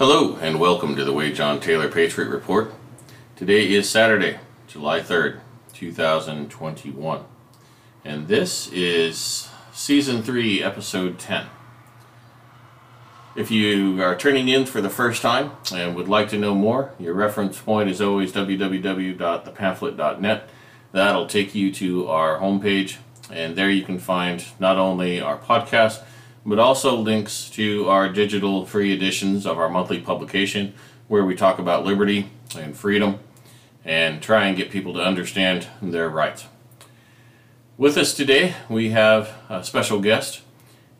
Hello and welcome to the Wade John Taylor Patriot Report. Today is Saturday, July 3rd, 2021. And this is Season 3, Episode 10. If you are tuning in for the first time and would like to know more, your reference point is always www.thepamphlet.net. That'll take you to our homepage, and there you can find not only our podcast, but also links to our digital free editions of our monthly publication, where we talk about liberty and freedom and try and get people to understand their rights. With us today, we have a special guest,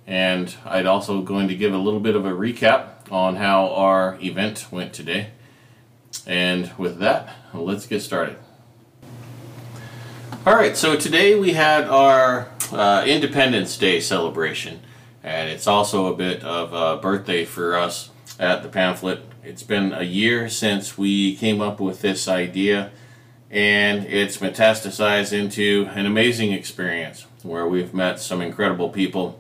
and I'm also going to give a little bit of a recap on how our event went today. And with that, let's get started. All right, so today we had our Independence Day celebration. And it's also a bit of a birthday for us at the Pamphlet. It's been a year since we came up with this idea, and it's metastasized into an amazing experience where we've met some incredible people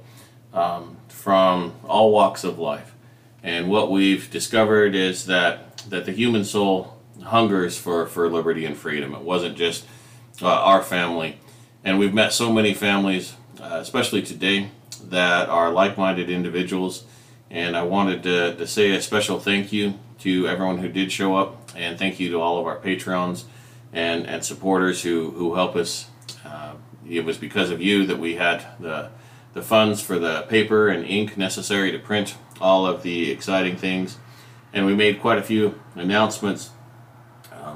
from all walks of life. And what we've discovered is that the human soul hungers for liberty and freedom. It wasn't just our family. And we've met so many families, especially today, that are like-minded individuals, and I wanted to say a special thank you to everyone who did show up, and thank you to all of our patrons and supporters who help us. It was because of you that we had the funds for the paper and ink necessary to print all of the exciting things, and we made quite a few announcements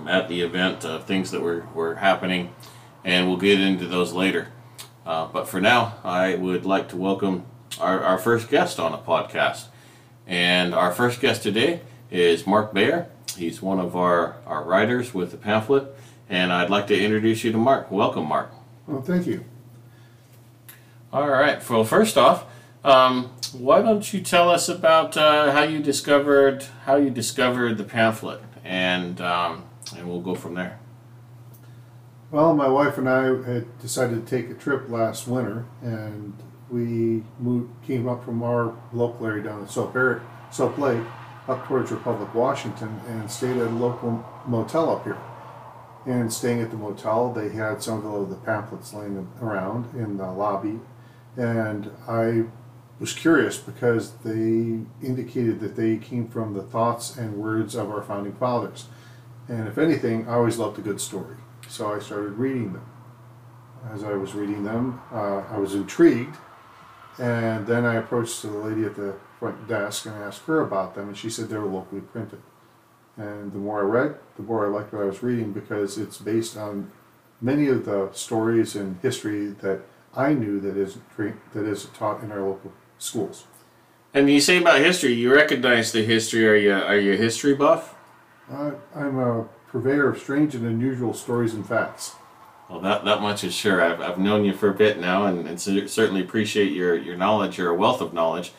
at the event of things that were happening, and we'll get into those later. But for now, I would like to welcome our first guest on the podcast. And our first guest today is Mark Beyer. He's one of our writers with the Pamphlet. And I'd like to introduce you to Mark. Welcome, Mark. Well, thank you. All right. Well, first off, why don't you tell us about how you discovered the Pamphlet, and we'll go from there. Well, my wife and I had decided to take a trip last winter, and we came up from our local area down at Soap Lake up towards Republic, Washington, and stayed at a local motel up here. And staying at the motel, they had some of the pamphlets laying around in the lobby, and I was curious because they indicated that they came from the thoughts and words of our founding fathers. And if anything, I always loved a good story. So I started reading them. As I was reading them, I was intrigued, and then I approached the lady at the front desk and asked her about them, and she said they were locally printed. And the more I read, the more I liked what I was reading, because it's based on many of the stories and history that I knew that isn't taught in our local schools. And you say about history, you recognize the history. Are you a history buff? I'm a purveyor of strange and unusual stories and facts. Well, that much is sure. I've known you for a bit now, and certainly appreciate your knowledge, your wealth of knowledge.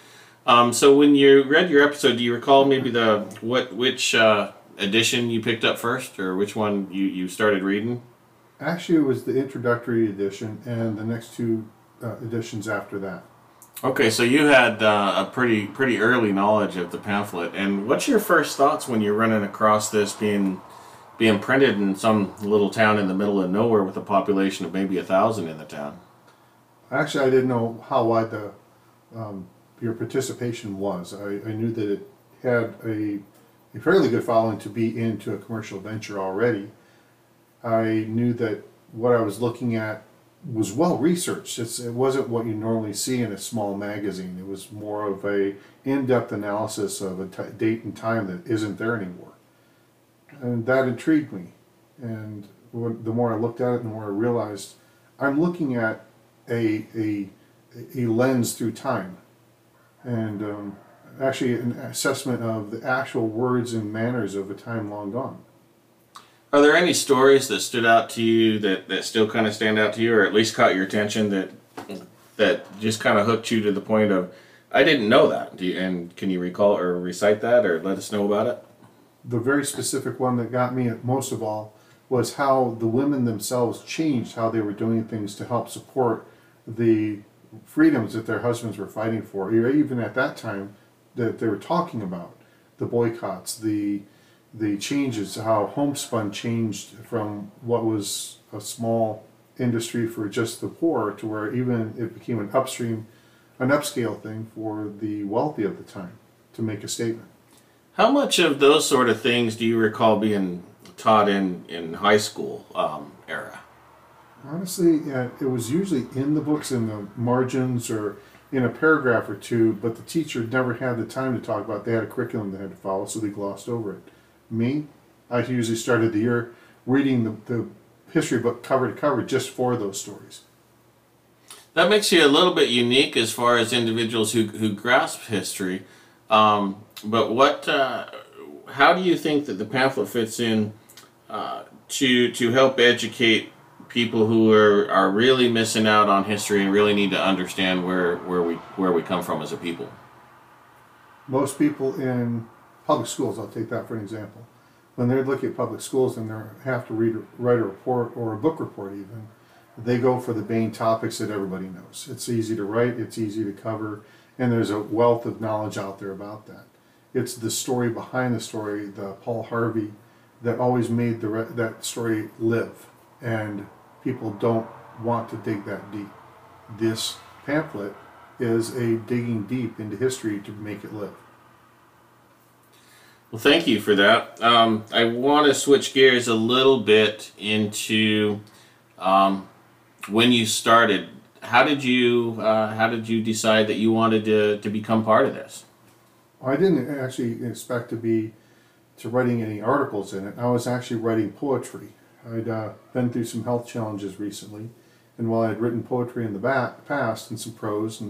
So when you read your episode, do you recall maybe which edition you picked up first, or which one you started reading? Actually, it was the introductory edition, and the next two editions after that. Okay, so you had a pretty early knowledge of the Pamphlet. And what's your first thoughts when you're running across this being printed in some little town in the middle of nowhere with a population of maybe 1,000 in the town? Actually, I didn't know how wide the your participation was. I knew that it had a fairly good following to be into a commercial venture already. I knew that what I was looking at was well researched. It wasn't what you normally see in a small magazine. It was more of a in-depth analysis of a date and time that isn't there anymore. And that intrigued me, and the more I looked at it, the more I realized I'm looking at a lens through time, and actually an assessment of the actual words and manners of a time long gone. Are there any stories that stood out to you that still kind of stand out to you, or at least caught your attention, that just kind of hooked you to the point of, I didn't know that? And can you recall or recite that, or let us know about it? The very specific one that got me most of all was how the women themselves changed how they were doing things to help support the freedoms that their husbands were fighting for, even at that time that they were talking about. the boycotts, the changes, how homespun changed from what was a small industry for just the poor to where even it became an upstream, an upscale thing for the wealthy of the time to make a statement. How much of those sort of things do you recall being taught in high school era? Honestly, it was usually in the books, in the margins, or in a paragraph or two, but the teacher never had the time to talk about it. They had a curriculum they had to follow, so they glossed over it. Me, I usually started the year reading the history book cover to cover just for those stories. That makes you a little bit unique as far as individuals who grasp history. But what, how do you think that the pamphlet fits in to help educate people who are really missing out on history and really need to understand where we come from as a people? Most people in public schools, I'll take that for an example, when they're looking at public schools and they have to write a report or a book report even, they go for the main topics that everybody knows. It's easy to write, it's easy to cover, and there's a wealth of knowledge out there about that. It's the story behind the story, the Paul Harvey, that always made that story live, and people don't want to dig that deep. This pamphlet is a digging deep into history to make it live. Well, thank you for that. I want to switch gears a little bit into when you started. How did you decide that you wanted to become part of this? Well, I didn't actually expect to writing any articles in it. I was actually writing poetry. I'd been through some health challenges recently, and while I'd written poetry in the past and some prose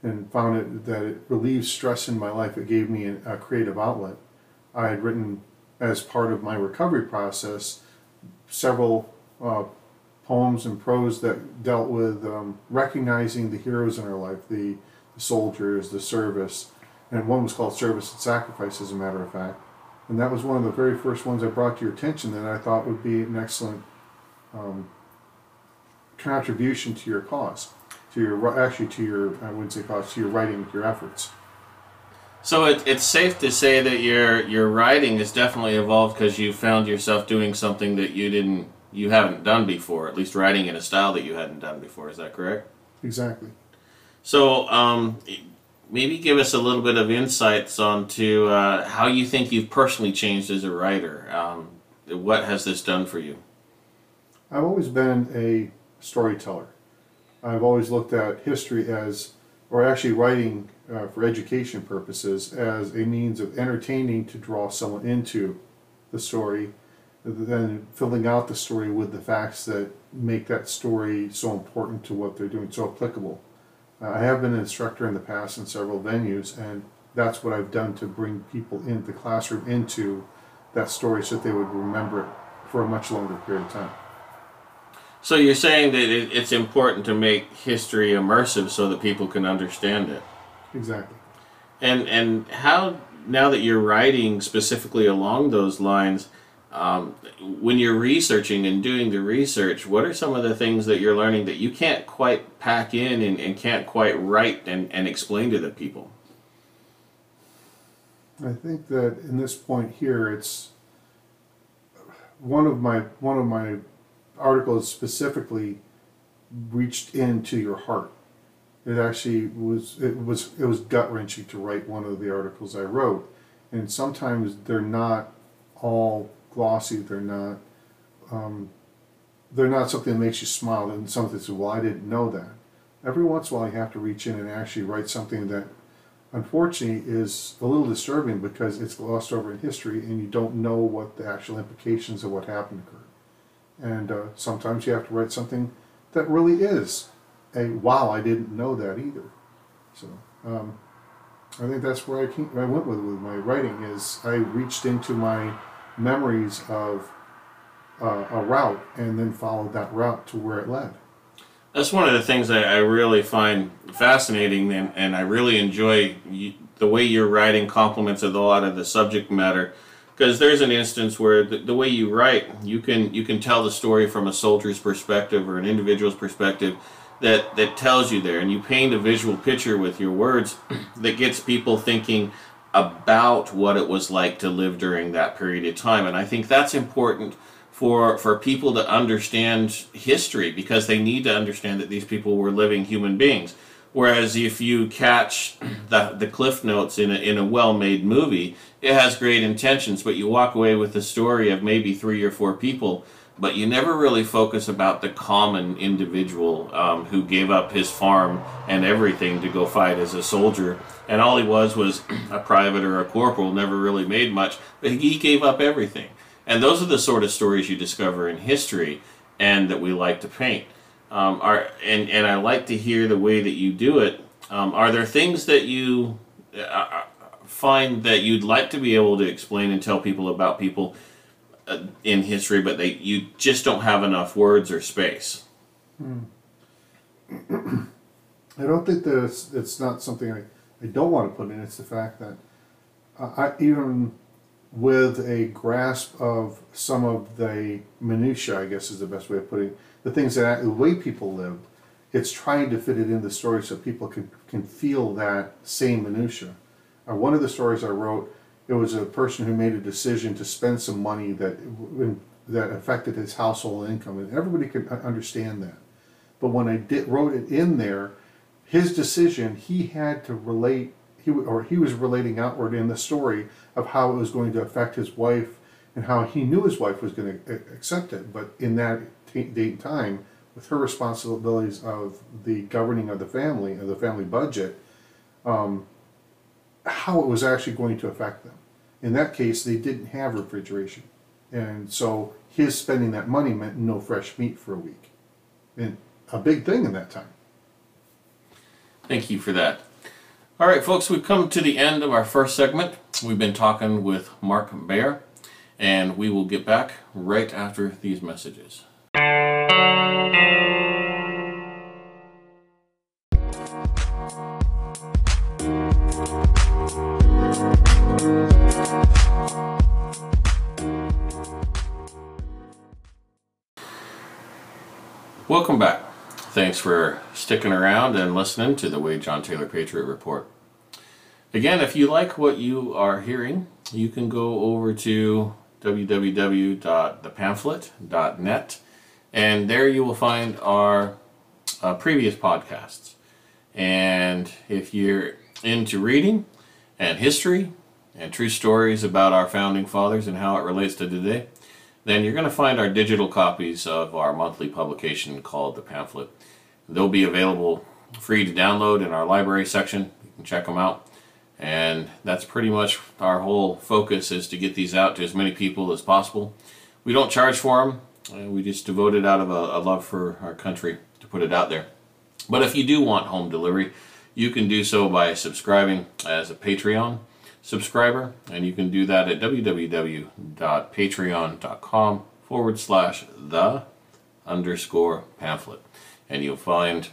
and found it that it relieved stress in my life, it gave me a creative outlet. I had written, as part of my recovery process, several poems and prose that dealt with recognizing the heroes in our life, the soldiers, the service, and one was called Service and Sacrifice, as a matter of fact. And that was one of the very first ones I brought to your attention that I thought would be an excellent contribution to your cause, I wouldn't say cause, to your writing, your efforts. So it's safe to say that your writing has definitely evolved because you found yourself doing something that you haven't done before, at least writing in a style that you hadn't done before. Is that correct? Exactly. So maybe give us a little bit of insights onto how you think you've personally changed as a writer. What has this done for you? I've always been a storyteller. I've always looked at history as, or actually writing for education purposes, as a means of entertaining to draw someone into the story, then filling out the story with the facts that make that story so important to what they're doing, so applicable. I have been an instructor in the past in several venues, and that's what I've done to bring people into the classroom, into that story, so that they would remember it for a much longer period of time. So you're saying that it's important to make history immersive so that people can understand it. Exactly. And how, now that you're writing specifically along those lines, when you're researching and doing the research, what are some of the things that you're learning that you can't quite pack in and can't quite write and explain to the people? I think that in this point here, it's one of my articles specifically reached into your heart. It actually was gut-wrenching to write one of the articles I wrote, and sometimes they're not all glossy, they're not something that makes you smile, and something that says, well, I didn't know that. Every once in a while you have to reach in and actually write something that unfortunately is a little disturbing because it's glossed over in history and you don't know what the actual implications of what happened occurred. And sometimes you have to write something that really is a, wow, I didn't know that either. So I think that's where I went with my writing, is I reached into my memories of a route and then followed that route to where it led. That's one of the things that I really find fascinating, and I really enjoy the way your writing complements a lot of the subject matter, because there's an instance where the way you write, you can tell the story from a soldier's perspective or an individual's perspective that tells you there, and you paint a visual picture with your words that gets people thinking, about what it was like to live during that period of time. And I think that's important for people to understand history, because they need to understand that these people were living human beings. Whereas if you catch the cliff notes in a well-made movie, it has great intentions, but you walk away with a story of maybe 3 or 4 people, but you never really focus about the common individual who gave up his farm and everything to go fight as a soldier. And all he was a private or a corporal, never really made much, but he gave up everything. And those are the sort of stories you discover in history and that we like to paint. And I like to hear the way that you do it. Are there things that you find that you'd like to be able to explain and tell people about people in history, but you just don't have enough words or space? I don't think that it's not something I don't want to put in. It's the fact that even with a grasp of some of the minutiae, I guess is the best way of putting it, the things that, the way people lived, it's trying to fit it in the story so people can feel that same minutia. One of the stories I wrote, it was a person who made a decision to spend some money that affected his household income, and everybody could understand that. But when I wrote it in there, his decision, he had to relate, he was relating outward in the story of how it was going to affect his wife and how he knew his wife was going to accept it, but in that date and time, with her responsibilities of the governing of the family budget, how it was actually going to affect them. In that case, they didn't have refrigeration, and so his spending that money meant no fresh meat for a week, and a big thing in that time. Thank you for that. All right, folks, we've come to the end of our first segment. We've been talking with Mark Beyer, and we will get back right after these messages. Welcome back. Thanks for sticking around and listening to the Wade John Taylor Patriot Report. Again, if you like what you are hearing, you can go over to www.thepamphlet.net, and there you will find our previous podcasts. And if you're into reading and history and true stories about our founding fathers and how it relates to today, then you're going to find our digital copies of our monthly publication called The Pamphlet. They'll be available free to download in our library section. You can check them out. And that's pretty much our whole focus, is to get these out to as many people as possible. We don't charge for them. We just devote it out of a love for our country to put it out there. But if you do want home delivery, you can do so by subscribing as a Patreon subscriber, and you can do that at www.patreon.com/the_pamphlet, and you'll find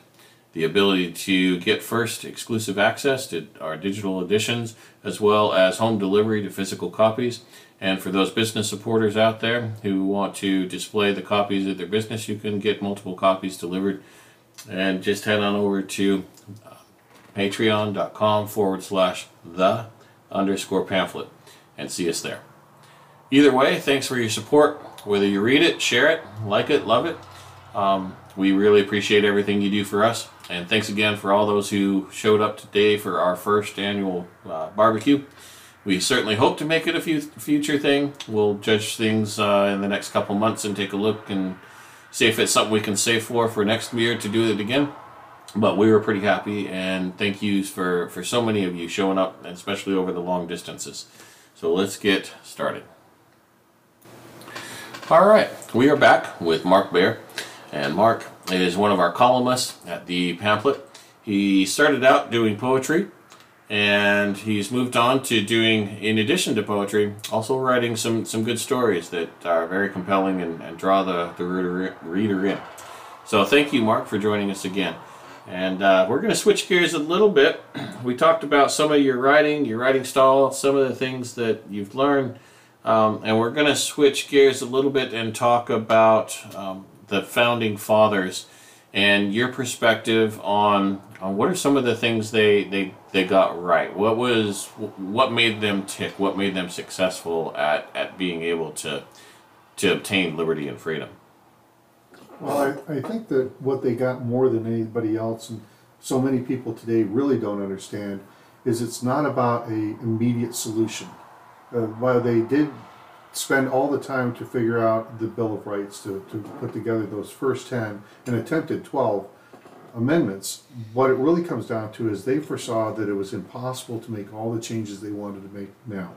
the ability to get first exclusive access to our digital editions, as well as home delivery to physical copies. And for those business supporters out there who want to display the copies at their business, you can get multiple copies delivered, and just head on over to patreon.com/the_pamphlet and see us there. Either way, thanks for your support, whether you read it, share it, like it, love it. We really appreciate everything you do for us, and thanks again for all those who showed up today for our first annual barbecue. We certainly hope to make it a future thing. We'll judge things in the next couple months and take a look and see if it's something we can save for next year to do it again. But we were pretty happy, and thank yous for so many of you showing up, and especially over the long distances. So let's get started. All right, we are back with Mark Beyer, and Mark is one of our columnists at The Pamphlet. He started out doing poetry, and he's moved on to doing, in addition to poetry, also writing some good stories that are very compelling and draw the reader in. So thank you, Mark, for joining us again. And we're going to switch gears a little bit. We talked about some of your writing style, some of the things that you've learned. And we're going to switch gears a little bit and talk about the founding fathers and your perspective on what are some of the things they got right. What made them tick? What made them successful at being able to obtain liberty and freedom? Well, I think that what they got more than anybody else, and so many people today really don't understand, is it's not about an immediate solution. While they did spend all the time to figure out the Bill of Rights, to put together those first 10 and attempted 12 amendments, what it really comes down to is they foresaw that it was impossible to make all the changes they wanted to make now.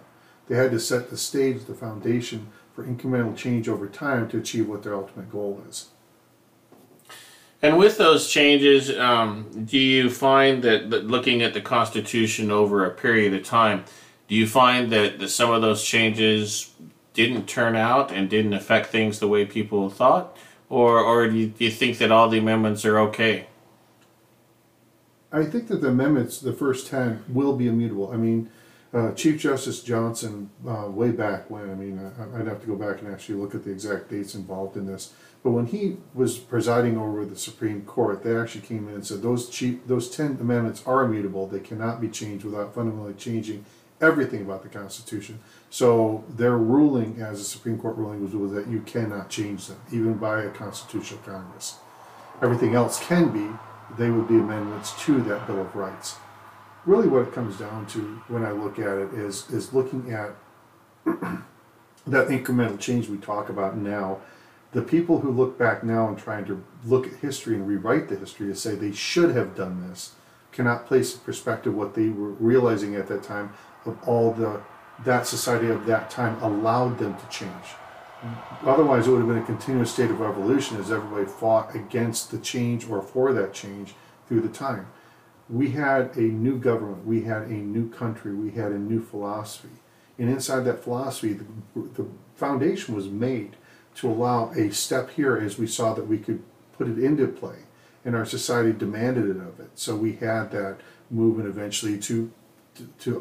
They had to set the stage, the foundation for incremental change over time to achieve what their ultimate goal is. And with those changes, do you find that looking at the Constitution over a period of time, do you find that some of those changes didn't turn out and didn't affect things the way people thought? Or do you think that all the amendments are okay? I think that the amendments, the first 10, will be immutable. I mean, Chief Justice Johnson, way back when, I mean, I'd have to go back and actually look at the exact dates involved in this, but when he was presiding over the Supreme Court, they actually came in and said those 10 amendments are immutable. They cannot be changed without fundamentally changing everything about the Constitution. So their ruling, as a Supreme Court ruling, was that you cannot change them, even by a constitutional Congress. Everything else can be. They would be amendments to that Bill of Rights. Really what it comes down to when I look at it is looking at that incremental change we talk about now. The people who look back now and trying to look at history and rewrite the history to say they should have done this cannot place in perspective what they were realizing at that time of all that society of that time allowed them to change. Otherwise it would have been a continuous state of revolution as everybody fought against the change or for that change through the time. We had a new government, we had a new country, we had a new philosophy. And inside that philosophy, the foundation was made to allow a step here as we saw that we could put it into play. And our society demanded it of it. So we had that movement eventually to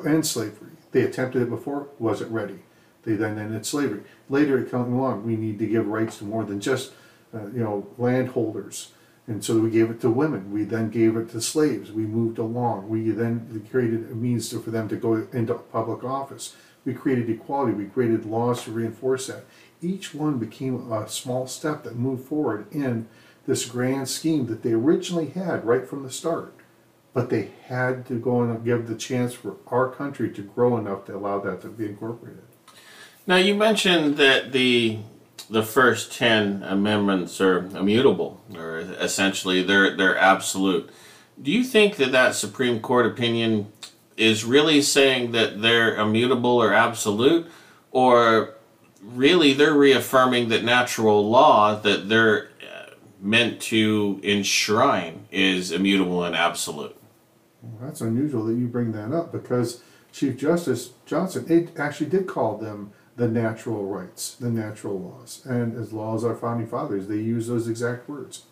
end slavery. They attempted it before, wasn't ready. They then ended slavery. Later it came along, we need to give rights to more than just landholders. And so we gave it to women. We then gave it to slaves. We moved along. We then created a means for them to go into public office. We created equality. We created laws to reinforce that. Each one became a small step that moved forward in this grand scheme that they originally had right from the start. But they had to go and give the chance for our country to grow enough to allow that to be incorporated. Now you mentioned that the first 10 amendments are immutable, or essentially they're absolute. Do you think that Supreme Court opinion is really saying that they're immutable or absolute, or really they're reaffirming that natural law that they're meant to enshrine is immutable and absolute? Well, that's unusual that you bring that up, because Chief Justice Johnson actually did call them the natural rights, the natural laws, and as law as our founding fathers, they use those exact words.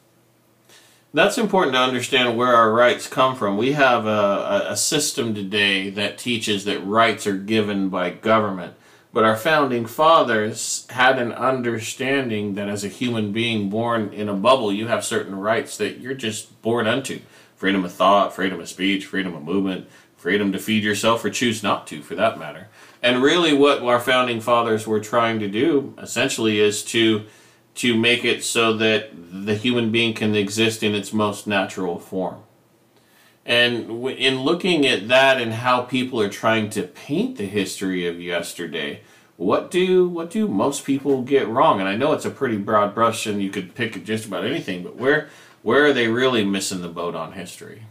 That's important to understand where our rights come from. We have a system today that teaches that rights are given by government, but our founding fathers had an understanding that as a human being born in a bubble, you have certain rights that you're just born unto. Freedom of thought, freedom of speech, freedom of movement, freedom to feed yourself or choose not to, for that matter. And really what our founding fathers were trying to do, essentially, is to make it so that the human being can exist in its most natural form. And in looking at that and how people are trying to paint the history of yesterday, what do most people get wrong? And I know it's a pretty broad brush and you could pick just about anything, but where are they really missing the boat on history?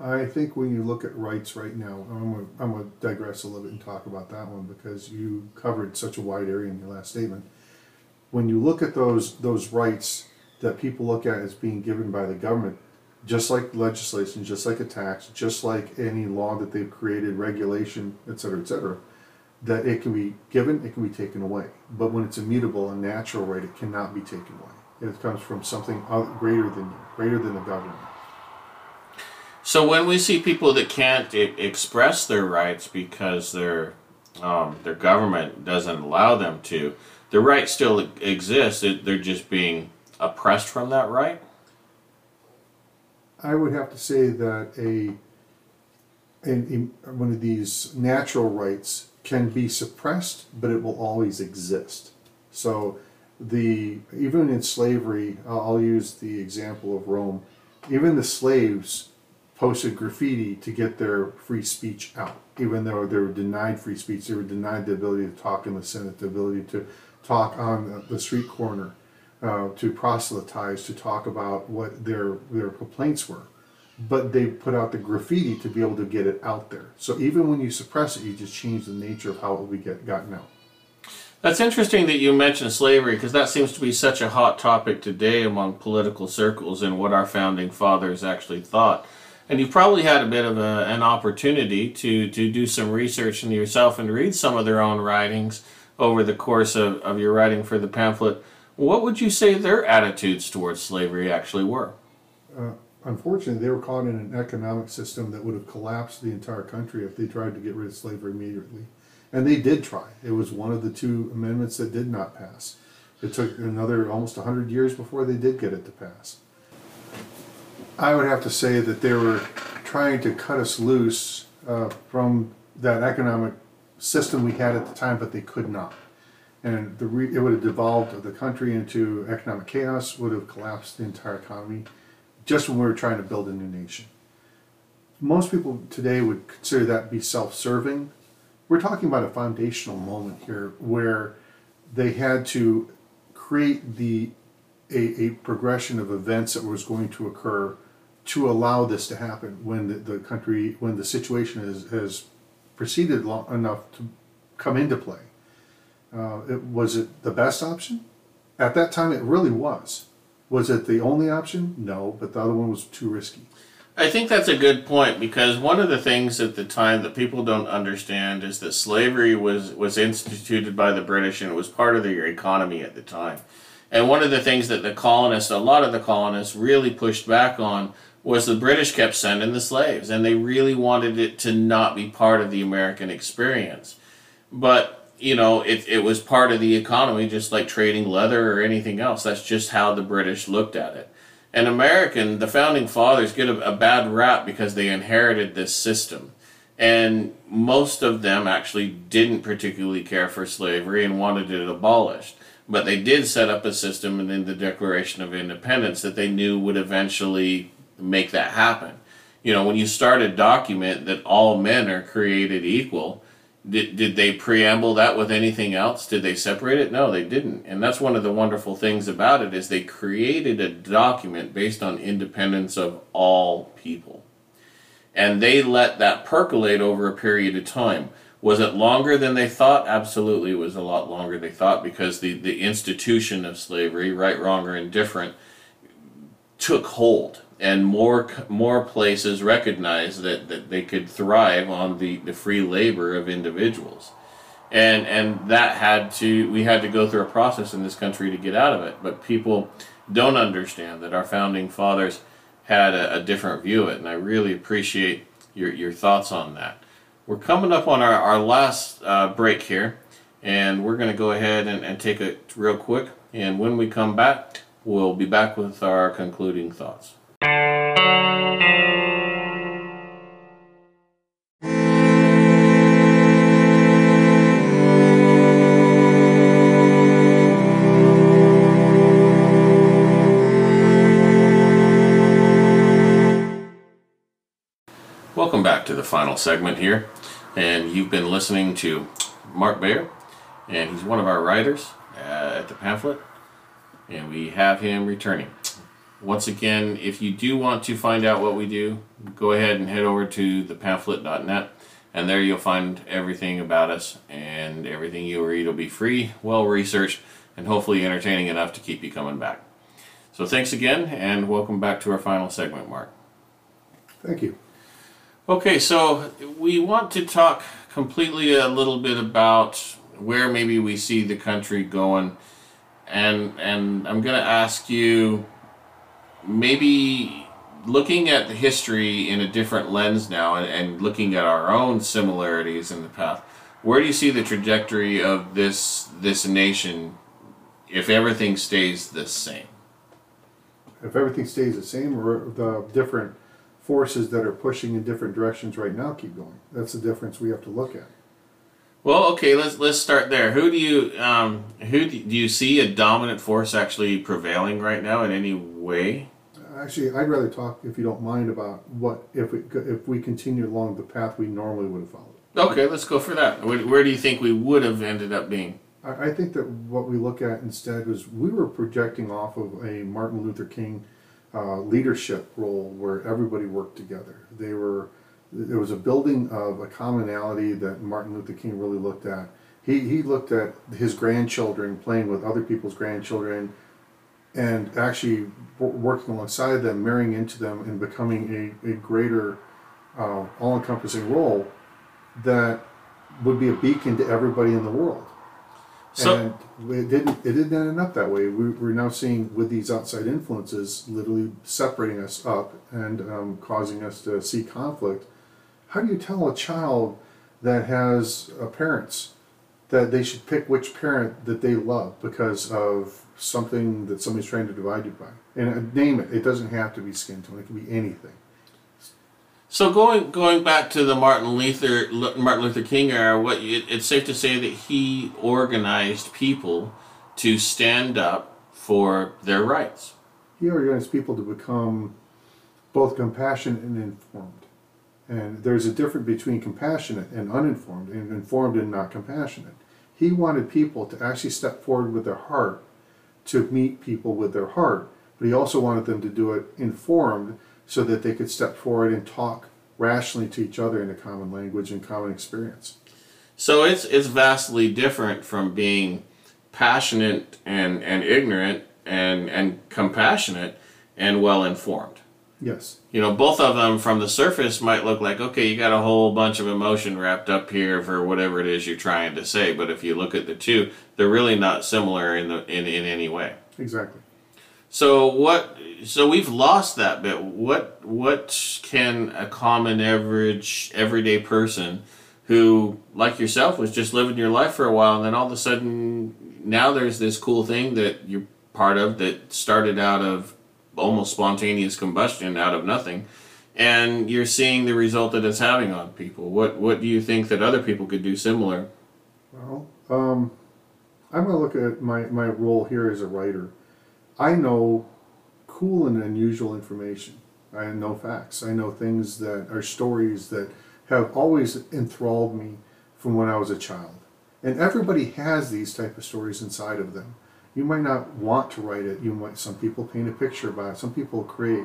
I think when you look at rights right now, I'm going to digress a little bit and talk about that one because you covered such a wide area in your last statement. When you look at those rights that people look at as being given by the government, just like legislation, just like a tax, just like any law that they've created, regulation, et cetera, that it can be given, it can be taken away. But when it's immutable and natural right, it cannot be taken away. It comes from something greater than you, greater than the government. So when we see people that can't express their rights because their government doesn't allow them to, their rights still exist, they're just being oppressed from that right? I would have to say that one of these natural rights can be suppressed, but it will always exist. So even in slavery, I'll use the example of Rome, even the slaves posted graffiti to get their free speech out. Even though they were denied free speech, they were denied the ability to talk in the Senate, the ability to talk on the street corner, to proselytize, to talk about what their complaints were. But they put out the graffiti to be able to get it out there. So even when you suppress it, you just change the nature of how it will be gotten out. That's interesting that you mentioned slavery, because that seems to be such a hot topic today among political circles and what our founding fathers actually thought. And you've probably had a bit of an opportunity to do some research into yourself and read some of their own writings over the course of your writing for the pamphlet. What would you say their attitudes towards slavery actually were? Unfortunately, they were caught in an economic system that would have collapsed the entire country if they tried to get rid of slavery immediately. And they did try. It was one of the two amendments that did not pass. It took another almost 100 years before they did get it to pass. I would have to say that they were trying to cut us loose from that economic system we had at the time, but they could not. And it would have devolved the country into economic chaos, would have collapsed the entire economy, just when we were trying to build a new nation. Most people today would consider that to be self-serving. We're talking about a foundational moment here where they had to create a progression of events that was going to occur to allow this to happen when the country, when the situation has proceeded long enough to come into play. Was it the best option? At that time, it really was. Was it the only option? No, but the other one was too risky. I think that's a good point, because one of the things at the time that people don't understand is that slavery was instituted by the British, and it was part of their economy at the time. And one of the things that a lot of the colonists really pushed back on was the British kept sending the slaves, and they really wanted it to not be part of the American experience. But, you know, it was part of the economy, just like trading leather or anything else. That's just how the British looked at it. And the founding fathers get a bad rap because they inherited this system. And most of them actually didn't particularly care for slavery and wanted it abolished. But they did set up a system in the Declaration of Independence that they knew would eventually make that happen. You know, when you start a document that all men are created equal, did they preamble that with anything else? Did they separate it? No, they didn't. And that's one of the wonderful things about it, is they created a document based on independence of all people. And they let that percolate over a period of time. Was it longer than they thought? Absolutely, it was a lot longer than they thought, because the institution of slavery, right, wrong, or indifferent, took hold, and more places recognized that they could thrive on the free labor of individuals. And that we had to go through a process in this country to get out of it. But people don't understand that our founding fathers had a different view of it, and I really appreciate your thoughts on that. We're coming up on our last break here, and we're going to go ahead and take it real quick, and when we come back, we'll be back with our concluding thoughts. Welcome back to the final segment here, and you've been listening to Mark Beyer, and he's one of our writers at the Pamphlet, and we have him returning. Once again, if you do want to find out what we do, go ahead and head over to thepamphlet.net, and there you'll find everything about us, and everything you read will be free, well researched, and hopefully entertaining enough to keep you coming back. So thanks again, and welcome back to our final segment, Mark. Thank you. Okay, so we want to talk completely a little bit about where maybe we see the country going, and I'm going to ask you, maybe looking at the history in a different lens now, and looking at our own similarities in the past, where do you see the trajectory of this nation if everything stays the same? if everything stays the same, or the different forces that are pushing in different directions right now keep going. That's the difference we have to look at. Well, okay, let's start there. Who do you see a dominant force actually prevailing right now in any way? Actually, I'd rather talk, if you don't mind, about if we continued along the path we normally would have followed. Okay, let's go for that. Where do you think we would have ended up being? I think that what we look at instead was we were projecting off of a Martin Luther King leadership role where everybody worked together. There was a building of a commonality that Martin Luther King really looked at. He looked at his grandchildren playing with other people's grandchildren and actually working alongside them, marrying into them, and becoming a greater all-encompassing role that would be a beacon to everybody in the world. So, and it didn't end up that way. We're now seeing, with these outside influences literally separating us up and causing us to see conflict. How do you tell a child that has parents that they should pick which parent that they love because of something that somebody's trying to divide you by? And name it. It doesn't have to be skin tone. It can be anything. So going back to the Martin Luther King era, it's safe to say that he organized people to stand up for their rights. He organized people to become both compassionate and informed. And there's a difference between compassionate and uninformed, and informed and not compassionate. He wanted people to actually step forward with their heart, to meet people with their heart, but he also wanted them to do it informed, so that they could step forward and talk rationally to each other in a common language and common experience. So it's vastly different from being passionate and ignorant and compassionate and well-informed. Yes. You know, both of them from the surface might look like, okay, you got a whole bunch of emotion wrapped up here for whatever it is you're trying to say, but if you look at the two, they're really not similar in any way. Exactly. So we've lost that bit. What can a common average everyday person who, like yourself, was just living your life for a while and then all of a sudden now there's this cool thing that you're part of that started out of almost spontaneous combustion out of nothing, and you're seeing the result that it's having on people. What do you think that other people could do similar? Well, I'm going to look at my role here as a writer. I know cool and unusual information. I know facts. I know things that are stories that have always enthralled me from when I was a child. And everybody has these type of stories inside of them. You might not want to write it. You might. Some people paint a picture about it. Some people create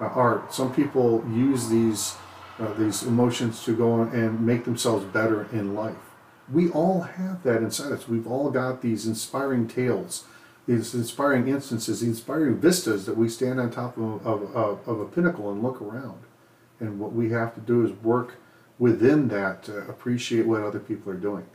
art. Some people use these emotions to go on and make themselves better in life. We all have that inside us. We've all got these inspiring tales, these inspiring instances, the inspiring vistas that we stand on top of a pinnacle and look around. And what we have to do is work within that to appreciate what other people are doing.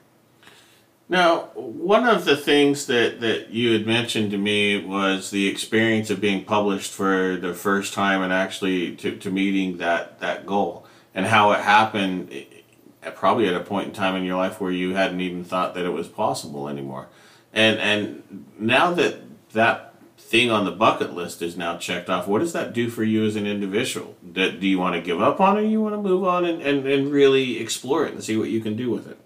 Now, one of the things that you had mentioned to me was the experience of being published for the first time and actually to meeting that goal, and how it happened probably at a point in time in your life where you hadn't even thought that it was possible anymore. And now that thing on the bucket list is now checked off, what does that do for you as an individual? Do you want to give up on it, or you want to move on and really explore it and see what you can do with it?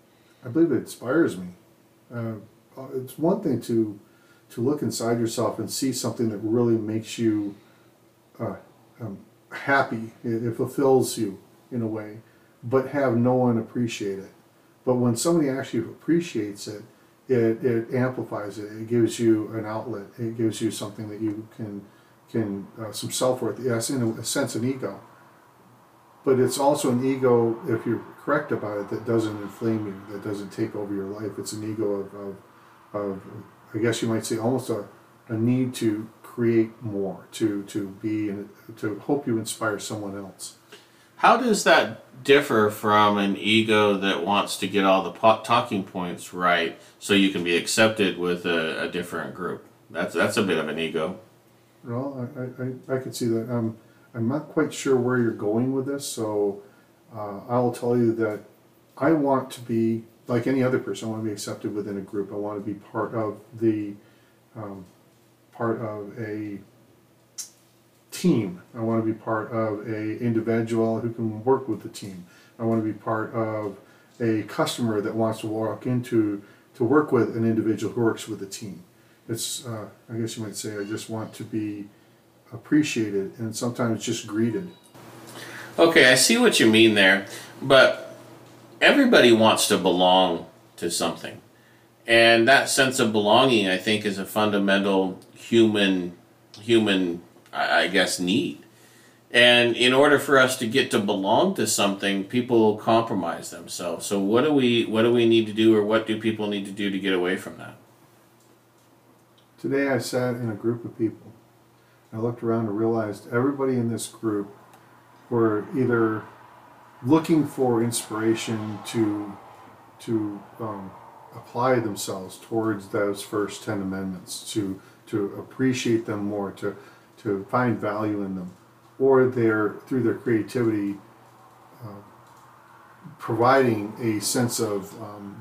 I believe it inspires me. It's one thing to look inside yourself and see something that really makes you happy. It fulfills you in a way, but have no one appreciate it. But when somebody actually appreciates it, it amplifies it. It gives you an outlet. It gives you something that you can some self-worth. Yes, in a sense, an ego. But it's also an ego, if you're correct about it, that doesn't inflame you, that doesn't take over your life. It's an ego of I guess you might say, almost a need to create more, to hope you inspire someone else. How does that differ from an ego that wants to get all the talking points right so you can be accepted with a different group? That's a bit of an ego. Well, I can see that. I'm not quite sure where you're going with this, so I'll tell you that I want to be, like any other person, I want to be accepted within a group. I want to be part of a team. I want to be part of an individual who can work with the team. I want to be part of a customer that wants to walk into to work with an individual who works with a team. It's, I guess you might say, I just want to be appreciated and sometimes just greeted. Okay, I see what you mean there, but everybody wants to belong to something. And that sense of belonging, I think, is a fundamental human, I guess, need. And in order for us to get to belong to something, people compromise themselves. So what do we need to do, or what do people need to do to get away from that? Today I sat in a group of people. I looked around and realized everybody in this group were either looking for inspiration to apply themselves towards those first 10 amendments, to appreciate them more, to find value in them, or they're, through their creativity, providing a sense of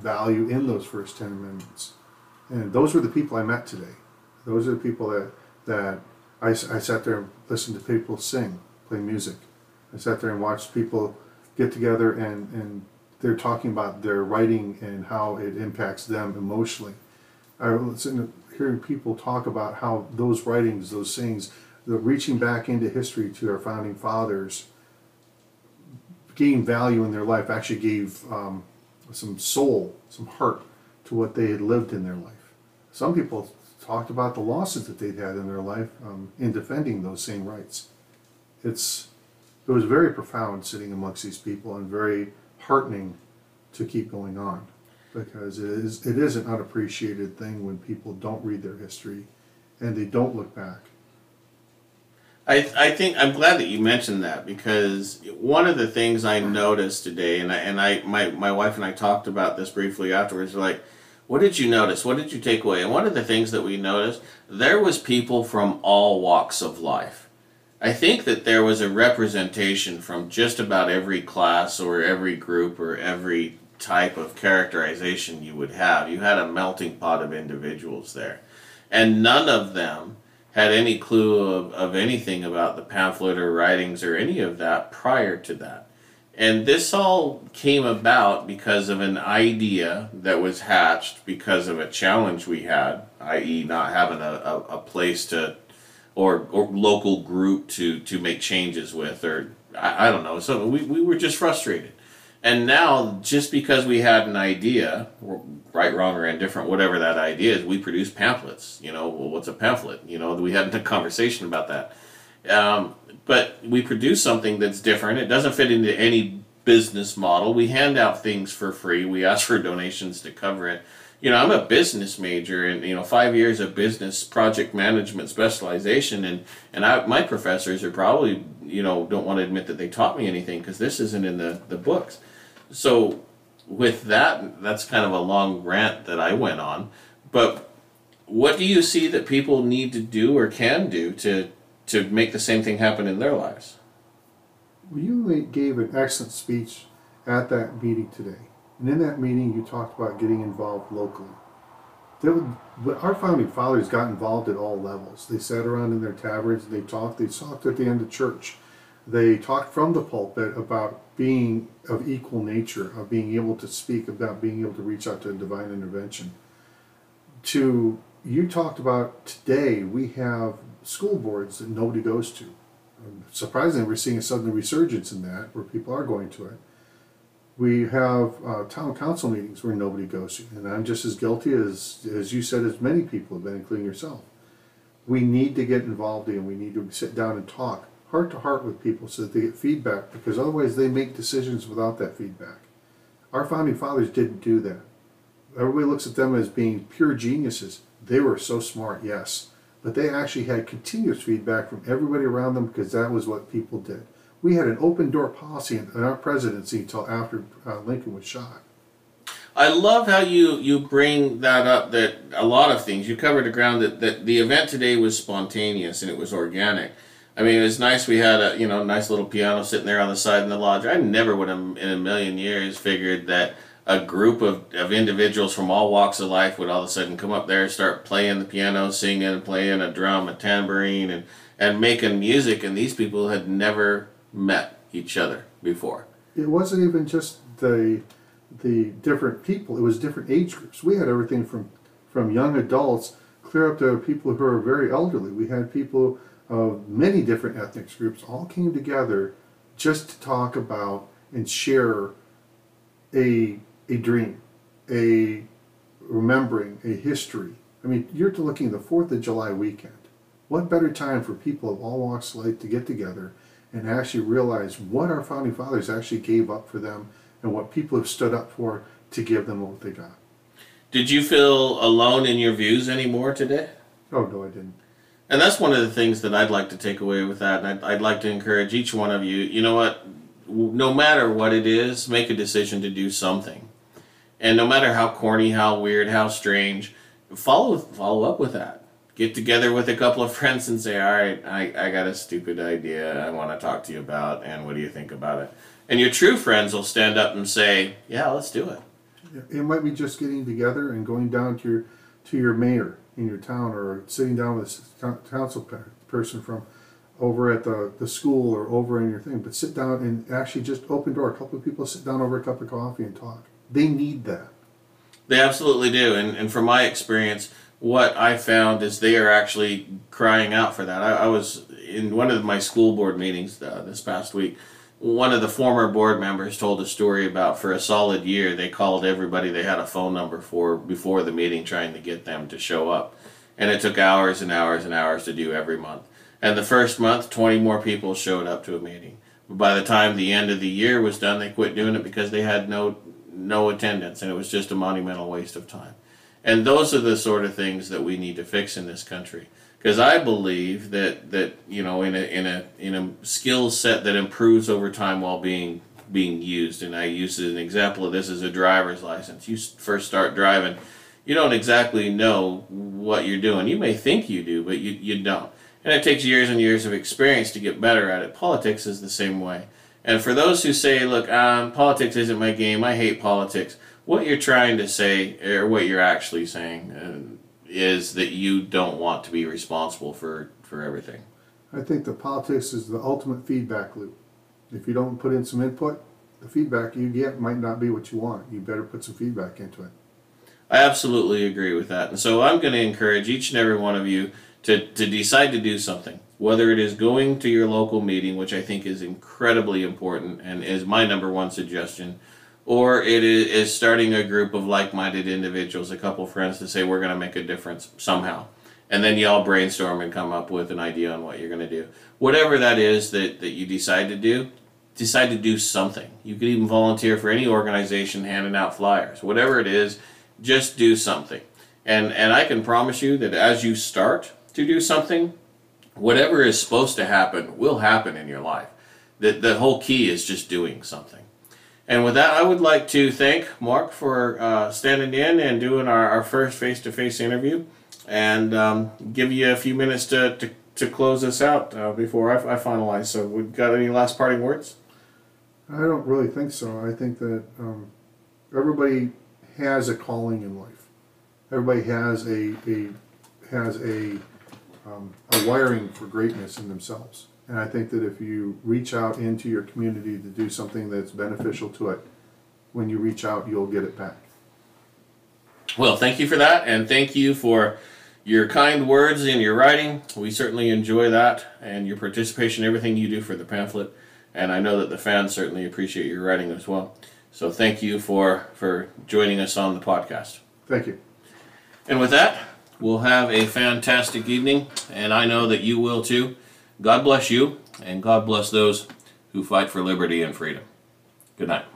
value in those first 10 amendments. And those were the people I met today. Those are the people that I sat there and listened to people sing, play music. I sat there and watched people get together and they're talking about their writing and how it impacts them emotionally. I was hearing people talk about how those writings, those sayings, the reaching back into history to our founding fathers, gained value in their life, actually gave some soul, some heart to what they had lived in their life. Some people talked about the losses that they'd had in their life in defending those same rights. It was very profound sitting amongst these people, and very heartening to keep going on, because it is an unappreciated thing when people don't read their history and they don't look back. I think I'm glad that you mentioned that, because one of the things I noticed today, and my wife and I talked about this briefly afterwards, like, what did you notice? What did you take away? And one of the things that we noticed, there was people from all walks of life. I think that there was a representation from just about every class or every group or every type of characterization you would have. You had a melting pot of individuals there. And none of them had any clue of anything about the pamphlet or writings or any of that prior to that. And this all came about because of an idea that was hatched because of a challenge we had, i.e. not having a place to, or local group to make changes with, or I don't know. So we were just frustrated. And now, just because we had an idea, right, wrong, or indifferent, whatever that idea is, we produce pamphlets. You know, well, what's a pamphlet? You know, we had a conversation about that. But we produce something that's different. It doesn't fit into any business model. We hand out things for free. We ask for donations to cover it. You know, I'm a business major, and, you know, 5 years of business project management specialization, and my professors are probably, you know, don't want to admit that they taught me anything, because this isn't in the books. So with that, that's kind of a long rant that I went on. But what do you see that people need to do or can do to make the same thing happen in their lives? Well, you gave an excellent speech at that meeting today. And in that meeting, you talked about getting involved locally. Our founding fathers got involved at all levels. They sat around in their taverns, and they talked at the end of church. They talked from the pulpit about being of equal nature, of being able to speak, about being able to reach out to divine intervention. You talked about today, we have school boards that nobody goes to. Surprisingly, we're seeing a sudden resurgence in that, where people are going to it. We have town council meetings where nobody goes to, and I'm just as guilty as you said, as many people have been, including yourself. We need to get involved in, we need to sit down and talk heart to heart with people so that they get feedback, because otherwise they make decisions without that feedback. Our founding fathers didn't do that. Everybody looks at them as being pure geniuses. They were so smart, yes, but they actually had continuous feedback from everybody around them, because that was what people did. We had an open-door policy in our presidency until after Lincoln was shot. I love how you bring that up, that a lot of things. You covered the ground that the event today was spontaneous and it was organic. I mean, it was nice. We had a nice little piano sitting there on the side in the lodge. I never would have in a million years figured that a group of individuals from all walks of life would all of a sudden come up there and start playing the piano, singing, playing a drum, a tambourine, and making music, and these people had never met each other before. It wasn't even just the different people, it was different age groups. We had everything from young adults clear up to people who are very elderly. We had people of many different ethnic groups all came together just to talk about and share a dream, a remembering, a history. I mean, you're looking at the 4th of July weekend. What better time for people of all walks of life to get together and actually realize what our Founding Fathers actually gave up for them and what people have stood up for to give them what they got. Did you feel alone in your views anymore today? Oh, no, I didn't. And that's one of the things that I'd like to take away with that, and I'd like to encourage each one of you, you know what, no matter what it is, make a decision to do something. And no matter how corny, how weird, how strange, follow up with that. Get together with a couple of friends and say, all right, I got a stupid idea I want to talk to you about, and what do you think about it? And your true friends will stand up and say, yeah, let's do it. It might be just getting together and going down to your mayor in your town, or sitting down with a council person from over at the school or over in your thing. But sit down and actually just open door. A couple of people sit down over a cup of coffee and talk. They need that. They absolutely do. And from my experience, what I found is they are actually crying out for that. I was in one of my school board meetings this past week. One of the former board members told a story about, for a solid year, they called everybody they had a phone number for before the meeting, trying to get them to show up. And it took hours and hours and hours to do every month. And the first month, 20 more people showed up to a meeting. By the time the end of the year was done, they quit doing it because they had no attendance, and it was just a monumental waste of time. And those are the sort of things that we need to fix in this country. Because I believe that you know, in a skill set that improves over time while being used, and I use an example of this as a driver's license. You first start driving, you don't exactly know what you're doing. You may think you do, but you don't. And it takes years and years of experience to get better at it. Politics is the same way. And for those who say, look, politics isn't my game, I hate politics, what you're trying to say, or what you're actually saying, is that you don't want to be responsible for everything. I think the politics is the ultimate feedback loop. If you don't put in some input, the feedback you get might not be what you want. You better put some feedback into it. I absolutely agree with that. And so I'm going to encourage each and every one of you to decide to do something, whether it is going to your local meeting, which I think is incredibly important and is my #1 suggestion, or it is starting a group of like-minded individuals, a couple friends, to say we're going to make a difference somehow. And then you all brainstorm and come up with an idea on what you're going to do. Whatever that is that you decide to do something. You could even volunteer for any organization handing out flyers. Whatever it is, just do something. And I can promise you that as you start to do something, whatever is supposed to happen will happen in your life. The whole key is just doing something. And with that, I would like to thank Mark for standing in and doing our first face-to-face interview, and give you a few minutes to close us out before I finalize. So we've got any last parting words? I don't really think so. I think that everybody has a calling in life. Everybody has a wiring for greatness in themselves. And I think that if you reach out into your community to do something that's beneficial to it, when you reach out, you'll get it back. Well, thank you for that, and thank you for your kind words and your writing. We certainly enjoy that, and your participation, everything you do for the pamphlet. And I know that the fans certainly appreciate your writing as well. So thank you for joining us on the podcast. Thank you. And with that, we'll have a fantastic evening, and I know that you will too. God bless you, and God bless those who fight for liberty and freedom. Good night.